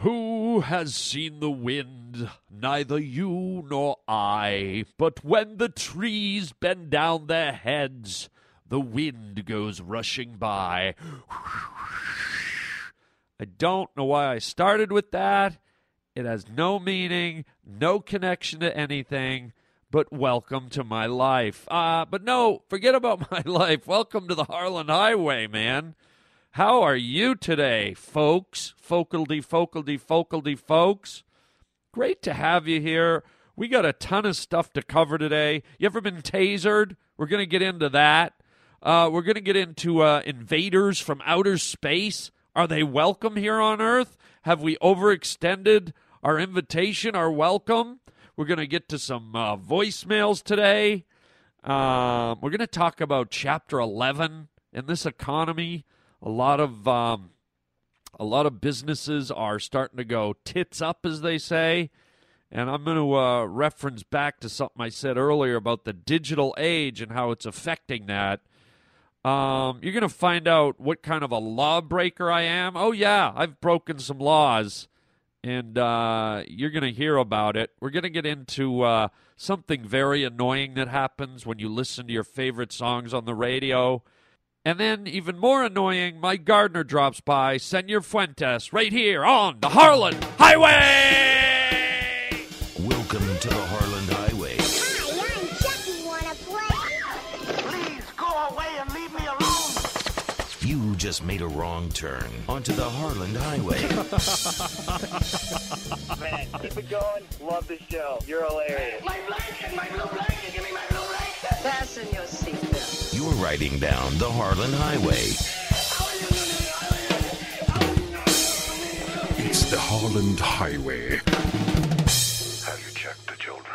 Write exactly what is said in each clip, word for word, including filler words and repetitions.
Who has seen the wind? Neither you nor I. But when the trees bend down their heads, the wind goes rushing by. I don't know why I started with that. It has no meaning, no connection to anything, but welcome to my life. Uh, but no, forget about my life. Welcome to the Harland Highway, man. How are you today, folks? Focaldy, focaldy, focaldy, folks. Great to have you here. We got a ton of stuff to cover today. You ever been tasered? We're going to get into that. Uh, we're going to get into uh, invaders from outer space. Are they welcome here on Earth? Have we overextended our invitation, our welcome? We're going to get to some uh, voicemails today. Uh, we're going to talk about Chapter eleven in this economy. A lot of um, a lot of businesses are starting to go tits up, as they say. And I'm going to uh, reference back to something I said earlier about the digital age and how it's affecting that. Um, you're going to find out what kind of a lawbreaker I am. Oh, yeah, I've broken some laws, and uh, you're going to hear about it. We're going to get into uh, something very annoying that happens when you listen to your favorite songs on the radio. And then, even more annoying, my gardener drops by, Senor Fuentes, right here on the Harland Highway! Welcome to the Harland Highway. Hi, I'm Chucky. Wanna play? Please, go away and leave me alone! You just made a wrong turn onto the Harland Highway. Man, keep it going. Love the show. You're hilarious. My blanket, my blue blanket, give me my blue blanket! Fasten your seatbelt. You're riding down the Harland Highway. It's the Harland Highway. Have you checked the children?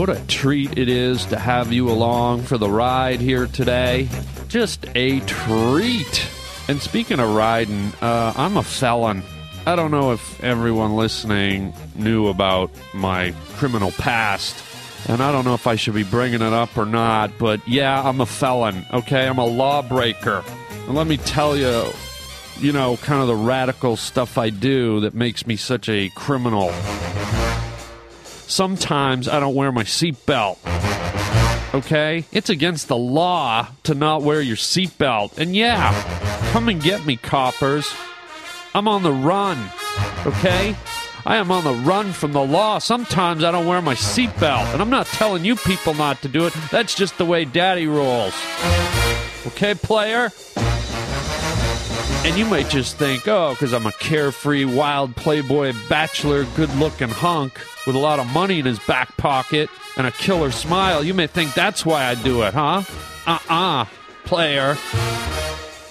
What a treat it is to have you along for the ride here today. Just a treat. And speaking of riding, uh, I'm a felon. I don't know if everyone listening knew about my criminal past. And I don't know if I should be bringing it up or not, but yeah, I'm a felon, okay? I'm a lawbreaker. And let me tell you, you know, kind of the radical stuff I do that makes me such a criminal. Sometimes I don't wear my seatbelt, okay? It's against the law to not wear your seatbelt. And yeah, come and get me, coppers. I'm on the run, okay? I am on the run from the law. Sometimes I don't wear my seatbelt, and I'm not telling you people not to do it. That's just the way Daddy rolls. Okay, player? And you might just think, oh, because I'm a carefree, wild playboy, bachelor, good-looking hunk with a lot of money in his back pocket and a killer smile, you may think that's why I do it, huh? Uh-uh, player.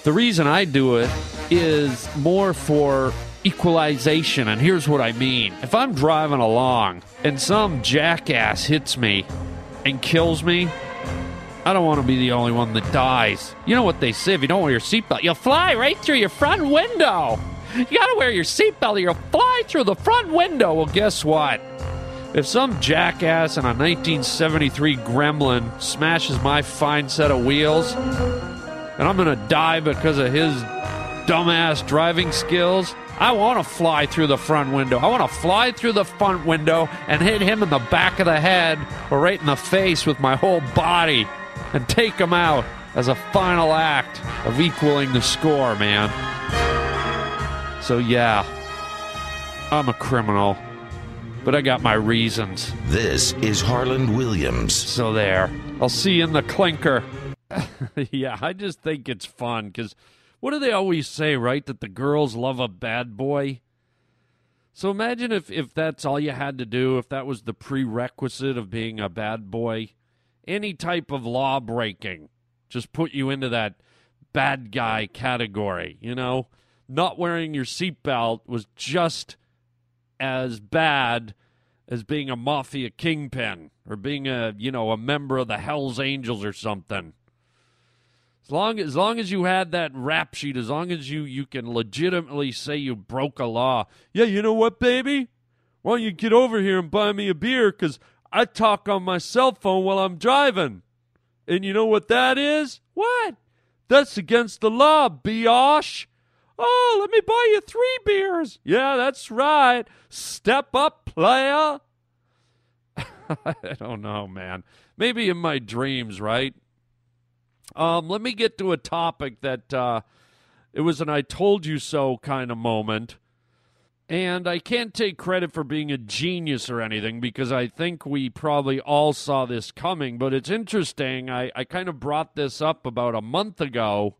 The reason I do it is more for equalization, and here's what I mean. If I'm driving along and some jackass hits me and kills me, I don't want to be the only one that dies. You know what they say, if you don't wear your seatbelt, you'll fly right through your front window. You gotta wear your seatbelt or you'll fly through the front window. Well, guess what? If some jackass in a nineteen seventy-three Gremlin smashes my fine set of wheels, and I'm gonna die because of his dumbass driving skills, I want to fly through the front window. I want to fly through the front window and hit him in the back of the head or right in the face with my whole body and take him out as a final act of equaling the score, man. So, yeah, I'm a criminal, but I got my reasons. This is Harland Williams. So there. I'll see you in the clinker. Yeah, I just think it's fun because what do they always say, right, that the girls love a bad boy? So imagine if, if that's all you had to do, if that was the prerequisite of being a bad boy. Any type of law breaking just put you into that bad guy category, you know? Not wearing your seatbelt was just as bad as being a mafia kingpin or being a, you know, a member of the Hells Angels or something. As long, as long as you had that rap sheet, as long as you, you can legitimately say you broke a law. Yeah, you know what, baby? Why don't you get over here and buy me a beer, because I talk on my cell phone while I'm driving. And you know what that is? What? That's against the law, biatch. Oh, let me buy you three beers. Yeah, that's right. Step up, playa. I don't know, man. Maybe in my dreams, right? Um, let me get to a topic that uh, it was an I told you so kind of moment. And I can't take credit for being a genius or anything because I think we probably all saw this coming. But it's interesting. I, I kind of brought this up about a month ago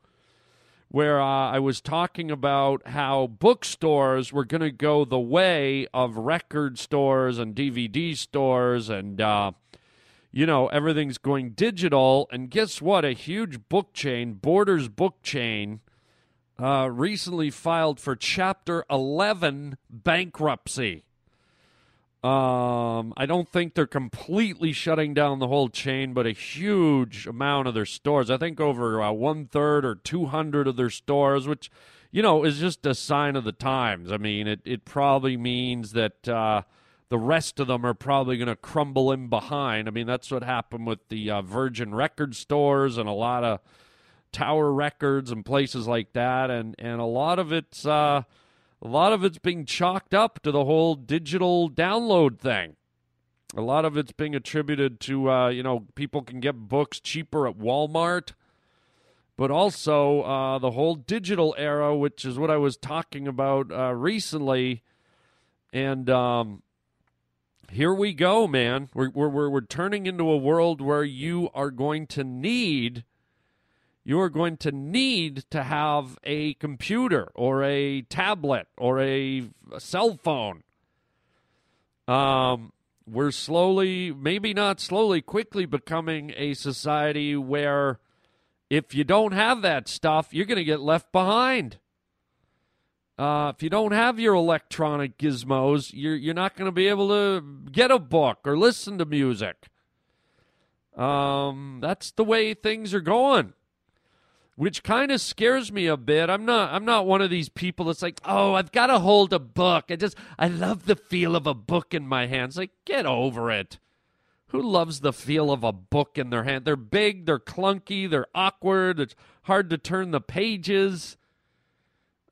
where uh, I was talking about how bookstores were going to go the way of record stores and D V D stores and, uh, you know, everything's going digital. And guess what? A huge book chain, Borders book chain, Uh, recently filed for Chapter eleven bankruptcy. Um, I don't think they're completely shutting down the whole chain, but a huge amount of their stores. I think over uh, one-third or two hundred of their stores, which, you know, is just a sign of the times. I mean, it, it probably means that uh, the rest of them are probably going to crumble in behind. I mean, that's what happened with the uh, Virgin record stores and a lot of Tower Records and places like that, and and a lot of it's uh a lot of it's being chalked up to the whole digital download thing. A lot of it's being attributed to uh you know, people can get books cheaper at Walmart, but also uh the whole digital era, which is what I was talking about uh recently. And um here we go, man. We're we're we're, we're turning into a world where you are going to need You are going to need to have a computer or a tablet or a, a cell phone. Um, we're slowly, maybe not slowly, quickly becoming a society where if you don't have that stuff, you're going to get left behind. Uh, if you don't have your electronic gizmos, you're, you're not going to be able to get a book or listen to music. Um, that's the way things are going, which kind of scares me a bit. I'm not I'm not one of these people that's like, oh, I've got to hold a book. I just, I love the feel of a book in my hands. Like, get over it. Who loves the feel of a book in their hand? They're big, they're clunky, they're awkward, it's hard to turn the pages.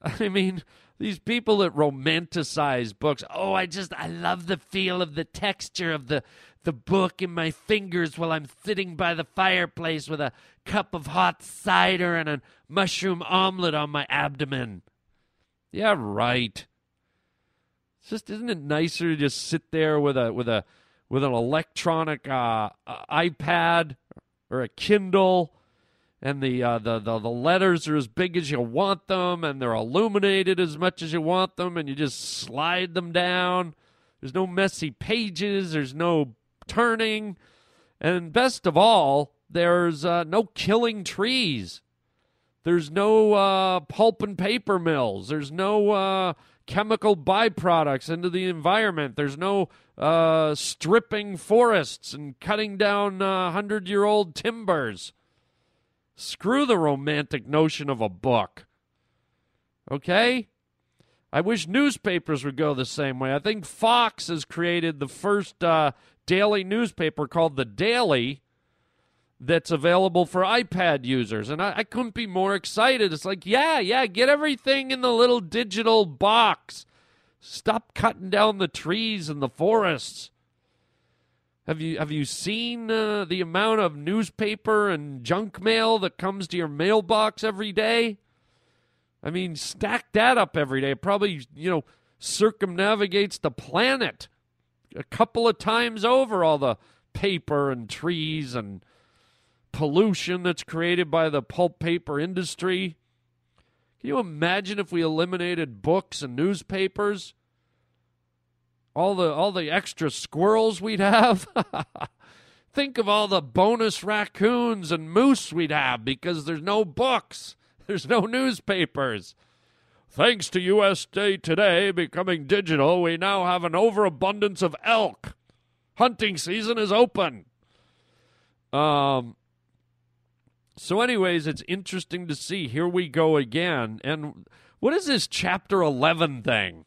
I mean, these people that romanticize books, oh, I just, I love the feel of the texture of the, the book in my fingers while I'm sitting by the fireplace with a cup of hot cider and a mushroom omelet on my abdomen. Yeah, right. It's just, isn't it nicer to just sit there with a with a with an electronic uh, iPad or a Kindle? And the, uh, the the the letters are as big as you want them, and they're illuminated as much as you want them, and you just slide them down. There's no messy pages. There's no turning. And best of all, there's uh, no killing trees. There's no uh, pulp and paper mills. There's no uh, chemical byproducts into the environment. There's no uh, stripping forests and cutting down hundred-year-old uh, timbers. Screw the romantic notion of a book, okay? I wish newspapers would go the same way. I think Fox has created the first uh, daily newspaper called The Daily that's available for iPad users, and I, I couldn't be more excited. It's like, yeah, yeah, get everything in the little digital box. Stop cutting down the trees and the forests. Have you have you seen uh, the amount of newspaper and junk mail that comes to your mailbox every day? I mean, stack that up every day. It probably, you know, circumnavigates the planet a couple of times over, all the paper and trees and pollution that's created by the pulp paper industry. Can you imagine if we eliminated books and newspapers? All the all the extra squirrels we'd have. Think of all the bonus raccoons and moose we'd have because there's no books. There's no newspapers. Thanks to U S A Today becoming digital, we now have an overabundance of elk. Hunting season is open. Um. So anyways, it's interesting to see. Here we go again. And what is this Chapter eleven thing?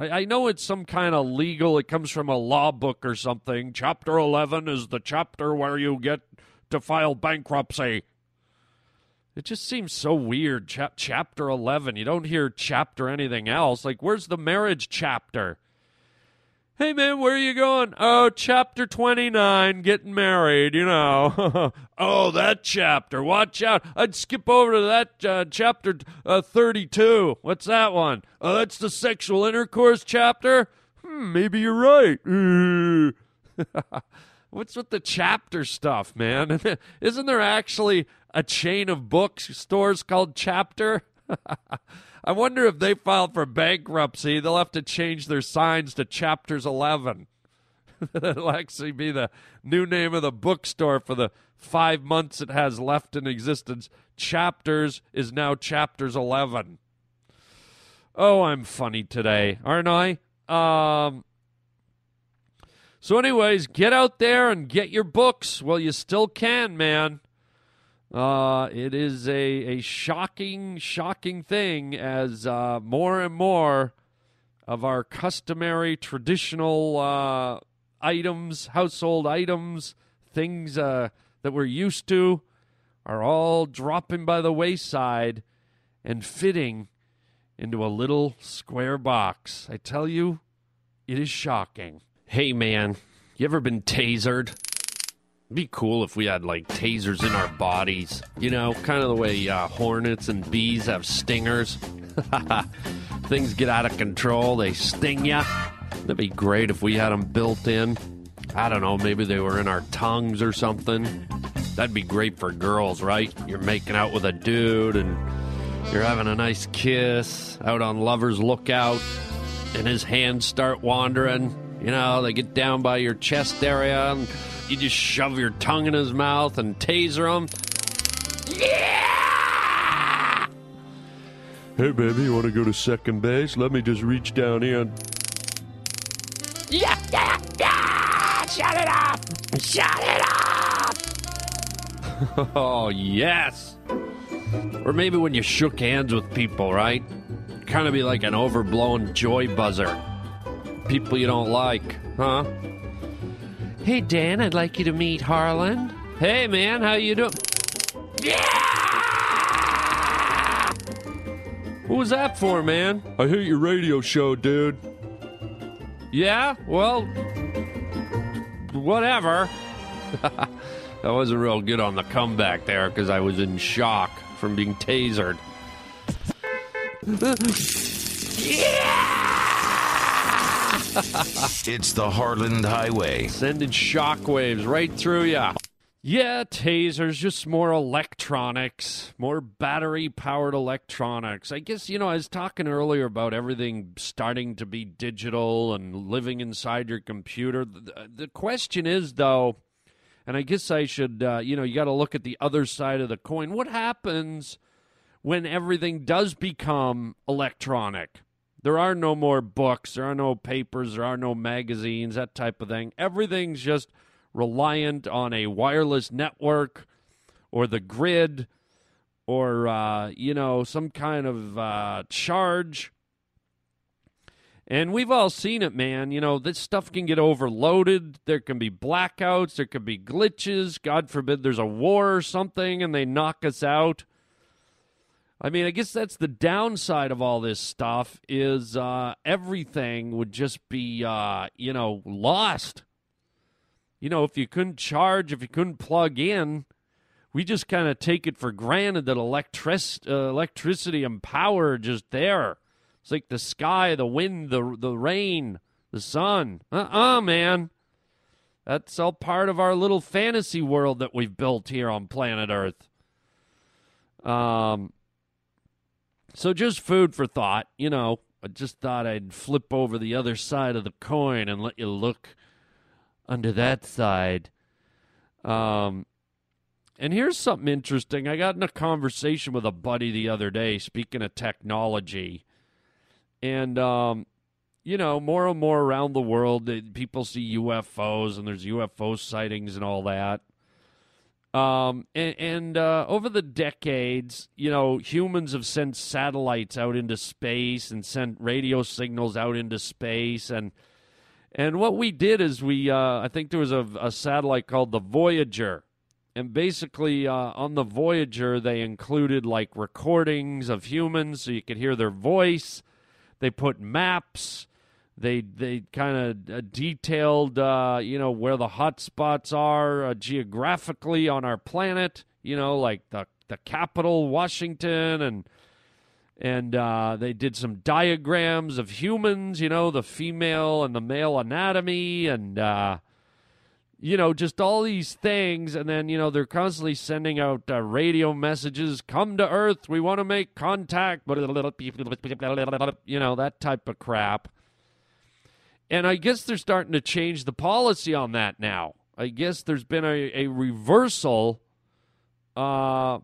I know it's some kind of legal, it comes from a law book or something. Chapter eleven is the chapter where you get to file bankruptcy. It just seems so weird. Chap- chapter eleven. You don't hear chapter anything else. Like, where's the marriage chapter? Hey, man, where are you going? Oh, chapter twenty-nine, getting married, you know. Oh, that chapter. Watch out. I'd skip over to that uh, chapter uh, thirty-two. What's that one? Oh, that's the sexual intercourse chapter? Hmm, maybe you're right. What's with the chapter stuff, man? Isn't there actually a chain of bookstores called Chapter? I wonder if they filed for bankruptcy, they'll have to change their signs to Chapters eleven. That'll actually be the new name of the bookstore for the five months it has left in existence. Chapters is now Chapters eleven. Oh, I'm funny today, aren't I? Um, so anyways, get out there and get your books while you still can, man. Uh, it is a, a shocking, shocking thing as uh, more and more of our customary, traditional uh, items, household items, things uh, that we're used to are all dropping by the wayside and fitting into a little square box. I tell you, it is shocking. Hey, man, you ever been tasered? Be cool if we had, like, tasers in our bodies. You know, kind of the way uh, hornets and bees have stingers. Things get out of control. They sting ya. That'd be great if we had them built in. I don't know, maybe they were in our tongues or something. That'd be great for girls, right? You're making out with a dude, and you're having a nice kiss out on Lover's Lookout, and his hands start wandering. You know, they get down by your chest area, and you just shove your tongue in his mouth and taser him. Yeah! Hey, baby, you want to go to second base? Let me just reach down here and... Yeah, yeah, yeah! Shut it off! Shut it off! Oh, yes! Or maybe when you shook hands with people, right? Kind of be like an overblown joy buzzer. People you don't like, huh? Hey, Dan, I'd like you to meet Harland. Hey, man, how you doing? Yeah! What was that for, man? I hear your radio show, dude. Yeah? Well, whatever. I wasn't real good on the comeback there because I was in shock from being tasered. Yeah! It's the Harland Highway. Sending shockwaves right through ya. Yeah, tasers, just more electronics, more battery-powered electronics. I guess, you know, I was talking earlier about everything starting to be digital and living inside your computer. The, the question is, though, and I guess I should, uh, you know, you got to look at the other side of the coin. What happens when everything does become electronic? There are no more books, there are no papers, there are no magazines, that type of thing. Everything's just reliant on a wireless network or the grid or, uh, you know, some kind of uh, charge. And we've all seen it, man. You know, this stuff can get overloaded. There can be blackouts. There could be glitches. God forbid there's a war or something and they knock us out. I mean, I guess that's the downside of all this stuff is uh, everything would just be, uh, you know, lost. You know, if you couldn't charge, if you couldn't plug in, we just kind of take it for granted that electric- uh, electricity and power are just there. It's like the sky, the wind, the the rain, the sun. Uh-uh, man. That's all part of our little fantasy world that we've built here on planet Earth. Um... So just food for thought, you know, I just thought I'd flip over the other side of the coin and let you look under that side. Um, and here's something interesting. I got in a conversation with a buddy the other day, speaking of technology. And, um, you know, more and more around the world, people see U F Os and there's U F O sightings and all that. Um, and, and uh, over the decades, you know, humans have sent satellites out into space and sent radio signals out into space. And and what we did is we, uh, I think there was a, a satellite called the Voyager And basically, uh, on the Voyager, they included, like, recordings of humans so you could hear their voice. They put maps. They they kind of uh, detailed, uh, you know, where the hot spots are uh, geographically on our planet, you know, like the, the capital, Washington, and and uh, they did some diagrams of humans, you know, the female and the male anatomy, and, uh, you know, just all these things. And then, you know, they're constantly sending out uh, radio messages, come to Earth, we want to make contact, you know, that type of crap. And I guess they're starting to change the policy on that now. I guess there's been a, a reversal, uh,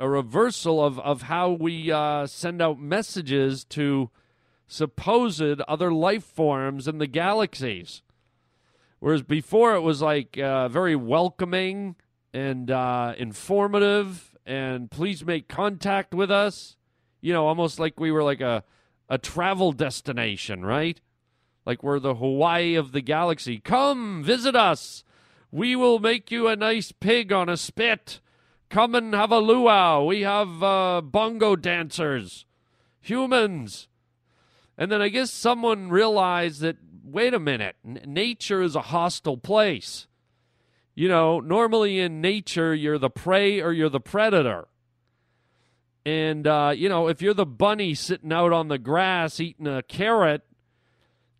a reversal of, of how we uh, send out messages to supposed other life forms in the galaxies. Whereas before it was like uh, very welcoming and uh, informative and please make contact with us. You know, almost like we were like a, a travel destination, right? Like we're the Hawaii of the galaxy. Come visit us. We will make you a nice pig on a spit. Come and have a luau. We have uh, bongo dancers, humans. And then I guess someone realized that, wait a minute, n- nature is a hostile place. You know, normally in nature, you're the prey or you're the predator. And, uh, you know, if you're the bunny sitting out on the grass eating a carrot,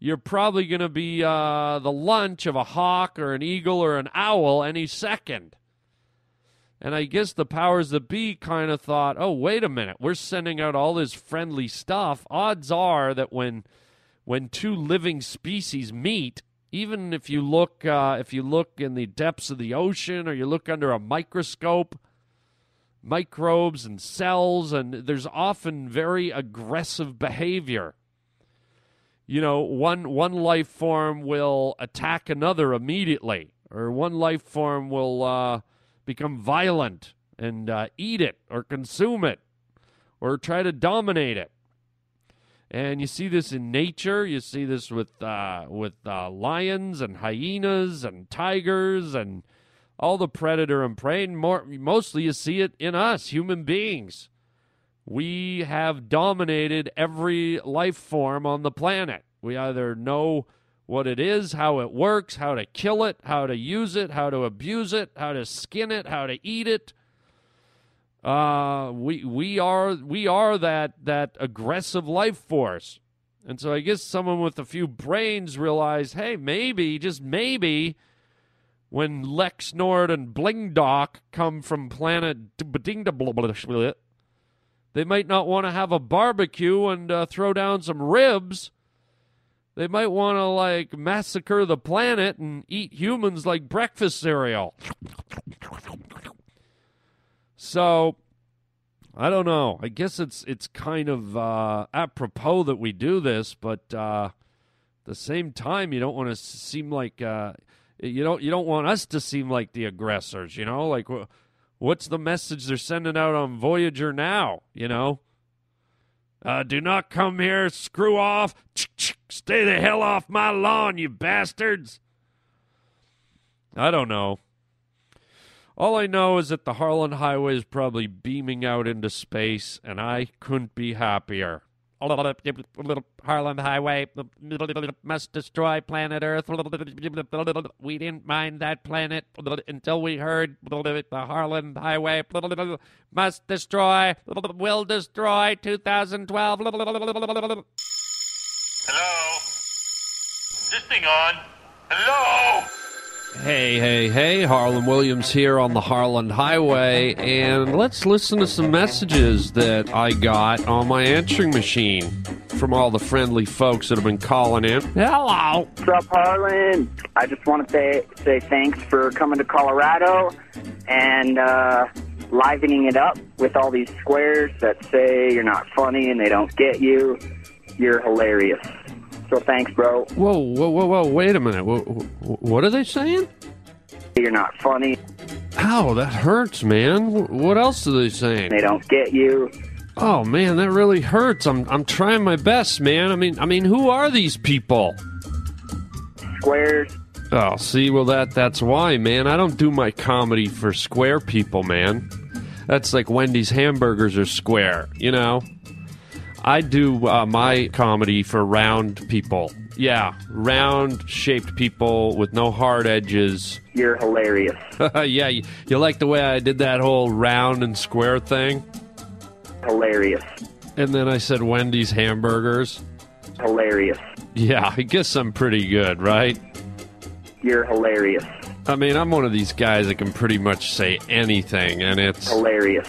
you're probably going to be uh, the lunch of a hawk or an eagle or an owl any second. And I guess the powers that be kind of thought, oh, wait a minute, we're sending out all this friendly stuff. Odds are that when when two living species meet, even if you look uh, if you look in the depths of the ocean or you look under a microscope, microbes and cells, and there's often very aggressive behavior. You know, one one life form will attack another immediately, or one life form will uh, become violent and uh, eat it or consume it or try to dominate it. And you see this in nature. You see this with uh, with uh, lions and hyenas and tigers and all the predator and prey. And more, mostly you see it in us, human beings. We have dominated every life form on the planet. We either know what it is, how it works, how to kill it, how to use it, how to abuse it, how to skin it, how to eat it. Uh, we we are we are that that aggressive life force. And so I guess someone with a few brains realized, hey, maybe, just maybe, when Lex Nord and Blingdoc come from planet Dingda, they might not want to have a barbecue and uh, throw down some ribs. They might want to, like, massacre the planet and eat humans like breakfast cereal. So, I don't know. I guess it's it's kind of uh, apropos that we do this, but uh, at the same time, you don't want to seem like uh, you don't you don't want us to seem like the aggressors. You know, like. What's the message they're sending out on Voyager now, you know? Uh, do not come here, screw off, stay the hell off my lawn, you bastards. I don't know. All I know is that the Harland Highway is probably beaming out into space, and I couldn't be happier. Harland Highway must destroy planet Earth. We didn't mind that planet until we heard the Harland Highway must destroy, will destroy twenty twelve. Hello? Is this thing on? Hello? Hey, hey, hey, Harlan Williams here on the Harland Highway, and let's listen to some messages that I got on my answering machine from all the friendly folks that have been calling in. Hello! What's up, Harlan? I just want to say, say thanks for coming to Colorado and uh, livening it up with all these squares that say you're not funny and they don't get you. You're hilarious. So thanks, bro. Whoa, whoa, whoa, whoa, wait a minute. Whoa, whoa, what are they saying? You're not funny. Ow, that hurts, man. What else are they saying? They don't get you. Oh, man, that really hurts. I'm I'm trying my best, man. I mean, I mean, who are these people? Squares. Oh, see, well, that that's why, man. I don't do my comedy for square people, man. That's like Wendy's hamburgers are square, you know? I do uh, my comedy for round people. Yeah, round-shaped people with no hard edges. You're hilarious. Yeah, you, you like the way I did that whole round and square thing? Hilarious. And then I said Wendy's hamburgers. Hilarious. Yeah, I guess I'm pretty good, right? You're hilarious. I mean, I'm one of these guys that can pretty much say anything, and it's... hilarious.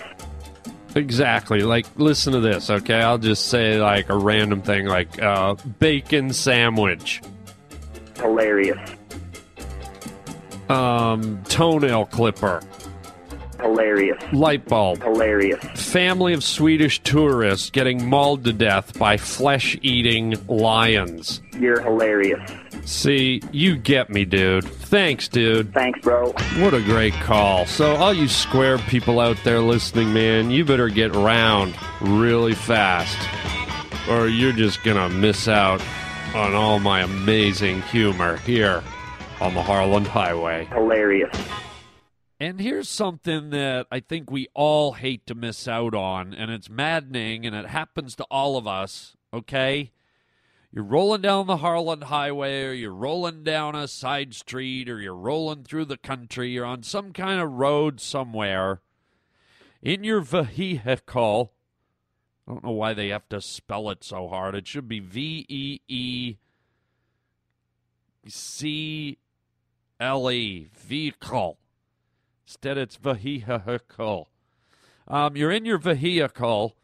Exactly. Like, listen to this, okay? I'll just say, like, a random thing, like, uh, bacon sandwich. Hilarious. Um, toenail clipper. Hilarious. Light bulb. Hilarious. Family of Swedish tourists getting mauled to death by flesh-eating lions. You're hilarious. See, you get me, dude. Thanks, dude. Thanks, bro. What a great call. So all you square people out there listening, man, you better get round really fast, or you're just going to miss out on all my amazing humor here on the Harland Highway. Hilarious. And here's something that I think we all hate to miss out on, and it's maddening, and it happens to all of us, okay? You're rolling down the Harland Highway, or you're rolling down a side street, or you're rolling through the country, or on some kind of road somewhere. In your vehicle, I don't know why they have to spell it so hard. It should be V E E C L E, vehicle. Instead, it's vehicle. Um, you're in your vehicle,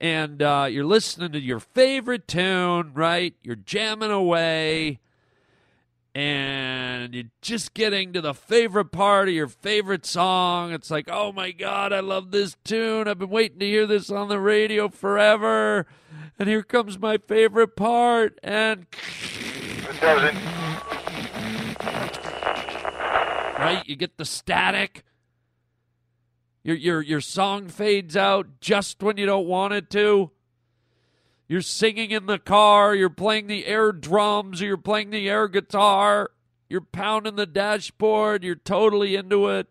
and uh, you're listening to your favorite tune, right? You're jamming away, and you're just getting to the favorite part of your favorite song. It's like, oh, my God, I love this tune. I've been waiting to hear this on the radio forever, and here comes my favorite part, and... it doesn't. Right? You get the static. Your, your your song fades out just when you don't want it to. You're singing in the car. You're playing the air drums. Or you're playing the air guitar. You're pounding the dashboard. You're totally into it.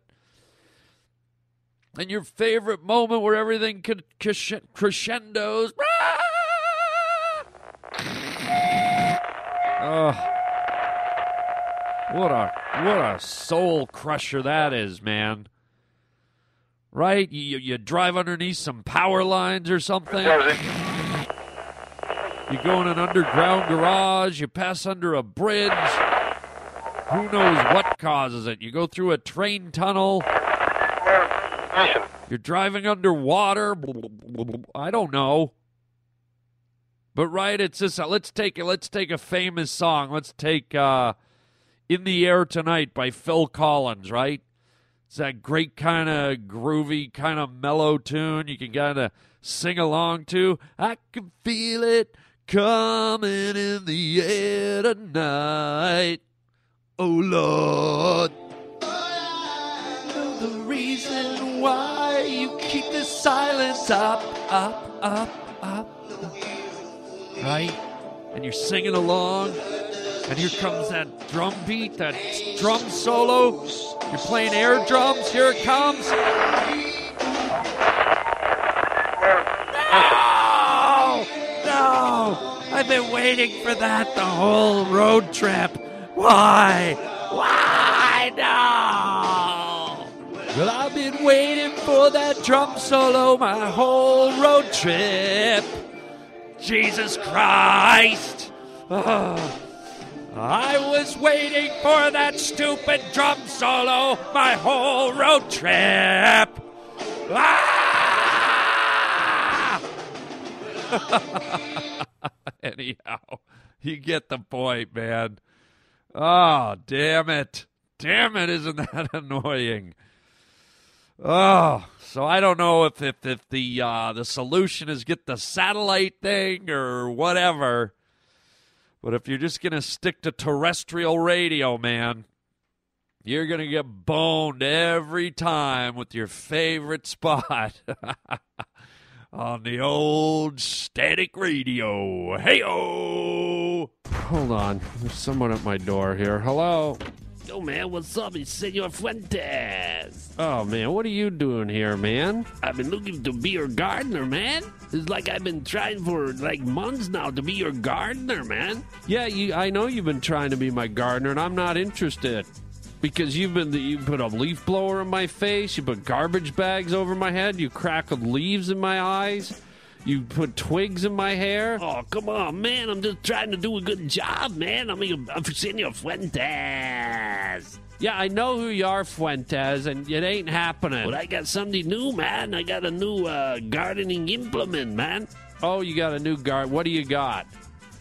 And your favorite moment where everything crescendos. Oh, what a what a soul crusher that is, man. Right? You, you drive underneath some power lines or something. You go in an underground garage. You pass under a bridge. Who knows what causes it? You go through a train tunnel. You're driving underwater. I don't know. But, right, it's this. Uh, let's, take, let's take a famous song. Let's take uh, In the Air Tonight by Phil Collins, right? It's that great kind of groovy, kind of mellow tune you can kind of sing along to. I can feel it coming in the air tonight. Oh, Lord. I know the reason why you keep the silence up, up, up, up. Right? And you're singing along. And here comes that drum beat, that drum solo. You're playing air drums. Here it comes. No! No! I've been waiting for that the whole road trip. Why? Why? No! Well, I've been waiting for that drum solo my whole road trip. Jesus Christ! Oh. I was waiting for that stupid drum solo my whole road trip. Ah! Anyhow, you get the point, man. Oh, damn it. Damn it, isn't that annoying? Oh, so I don't know if if, if the uh, the solution is get the satellite thing or whatever. But if you're just going to stick to terrestrial radio, man, you're going to get boned every time with your favorite spot on the old static radio. Hey-oh! Hold on. There's someone at my door here. Hello? Yo, man, what's up? It's Senor Fuentes. Oh, man, what are you doing here, man? I've been looking to be your gardener, man. It's like I've been trying for, like, months now to be your gardener, man. Yeah, you, I know you've been trying to be my gardener, and I'm not interested. Because you've been, you put a leaf blower in my face, you put garbage bags over my head, you crackled leaves in my eyes, you put twigs in my hair. Oh, come on, man. I'm just trying to do a good job, man. I mean, I'm Senor Fuentes. Yeah, I know who you are, Fuentes, and it ain't happening. But I got something new, man. I got a new uh, gardening implement, man. Oh, you got a new garden. What do you got?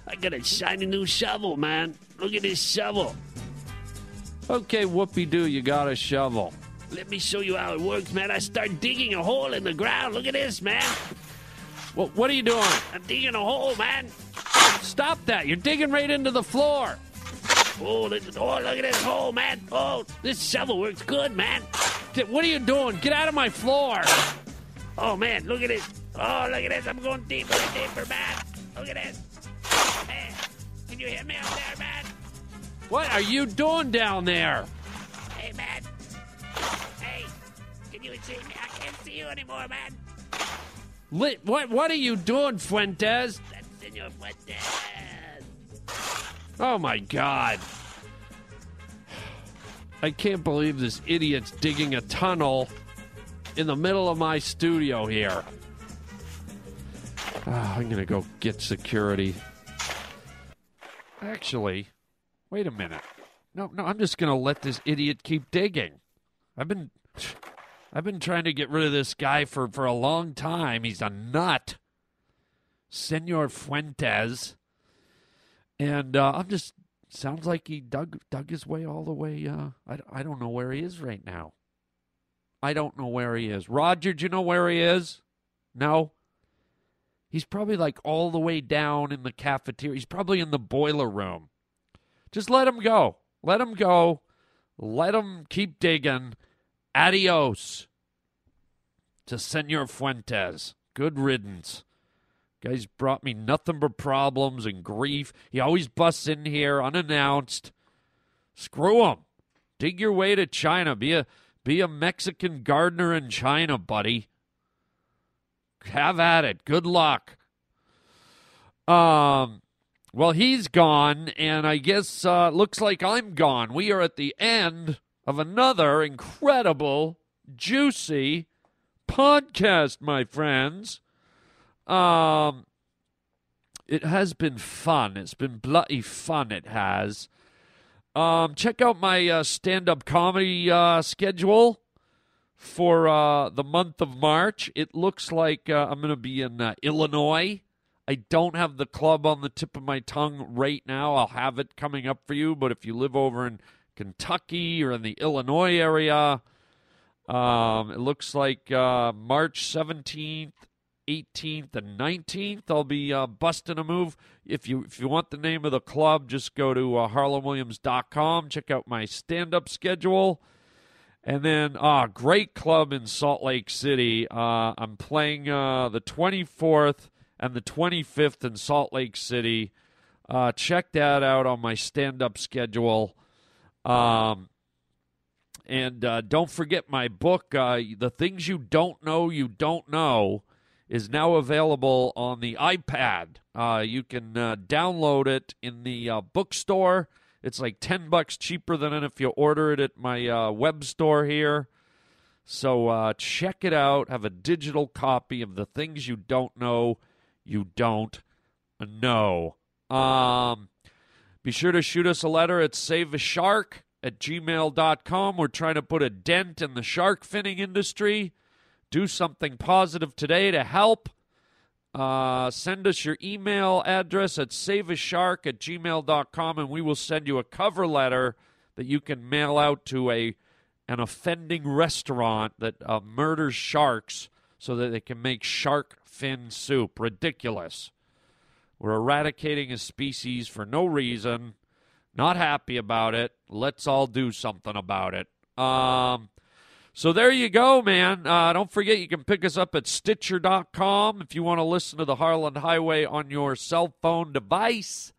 I got a shiny new shovel, man. Look at this shovel. Okay, whoopee-doo, you got a shovel. Let me show you how it works, man. I start digging a hole in the ground. Look at this, man. Well, what are you doing? I'm digging a hole, man. Stop that. You're digging right into the floor. Oh, this, oh look at this hole, man. Oh, this shovel works good, man. What are you doing? Get out of my floor. Oh, man, look at this. Oh, look at this. I'm going deeper and deeper, man. Look at this. Hey, can you hear me up there, man? What are you doing down there? Hey, man. Hey, can you see me? I can't see you anymore, man. Lit, what What are you doing, Fuentes? That's Senor Fuentes. Oh, my God. I can't believe this idiot's digging a tunnel in the middle of my studio here. Oh, I'm going to go get security. Actually... Wait a minute. No, no, I'm just going to let this idiot keep digging. I've been I've been trying to get rid of this guy for, for a long time. He's a nut. Senor Fuentes. And uh, I'm just, sounds like he dug dug his way all the way. Uh, I, I don't know where he is right now. I don't know where he is. Roger, do you know where he is? No. He's probably like all the way down in the cafeteria. He's probably in the boiler room. Just let him go. Let him go. Let him keep digging. Adios to Senor Fuentes. Good riddance. Guy's brought me nothing but problems and grief. He always busts in here unannounced. Screw him. Dig your way to China. Be a, be a Mexican gardener in China, buddy. Have at it. Good luck. Um... Well, he's gone, and I guess uh, looks like I'm gone. We are at the end of another incredible, juicy podcast, my friends. Um, it has been fun. It's been bloody fun, it has. Um, check out my uh, stand-up comedy uh, schedule for uh, the month of March. It looks like uh, I'm going to be in uh, Illinois. I don't have the club on the tip of my tongue right now. I'll have it coming up for you. But if you live over in Kentucky or in the Illinois area, um, it looks like uh, March seventeenth, eighteenth, and nineteenth, I'll be uh, busting a move. If you if you want the name of the club, just go to uh, harlan williams dot com. Check out my stand-up schedule. And then, ah, uh, great club in Salt Lake City. Uh, I'm playing uh, the twenty-fourth. And the twenty-fifth in Salt Lake City. Uh, check that out on my stand-up schedule. Um, and uh, don't forget my book, uh, The Things You Don't Know, You Don't Know, is now available on the iPad. Uh, you can uh, download it in the uh, bookstore. It's like ten bucks cheaper than if you order it at my uh, web store here. So uh, check it out. Have a digital copy of The Things You Don't Know, You don't know. Um, be sure to shoot us a letter at save a shark at gmail dot com. We're trying to put a dent in the shark finning industry. Do something positive today to help. Uh, send us your email address at save a shark at gmail dot com, and we will send you a cover letter that you can mail out to a an offending restaurant that uh, murders sharks so that they can make shark fin soup. Ridiculous. We're eradicating a species for no reason. Not happy about it. Let's all do something about it. Um, so there you go, man. Uh, don't forget you can pick us up at stitcher dot com if you want to listen to the Harland Highway on your cell phone device.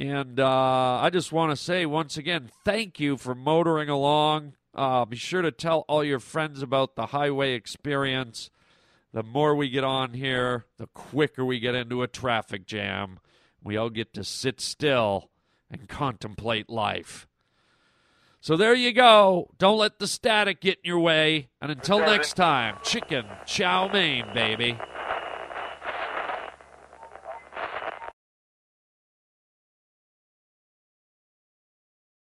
And uh, I just want to say once again, thank you for motoring along. Uh, be sure to tell all your friends about the highway experience. The more we get on here, the quicker we get into a traffic jam. We all get to sit still and contemplate life. So there you go. Don't let the static get in your way. And until next time, chicken chow mein, baby.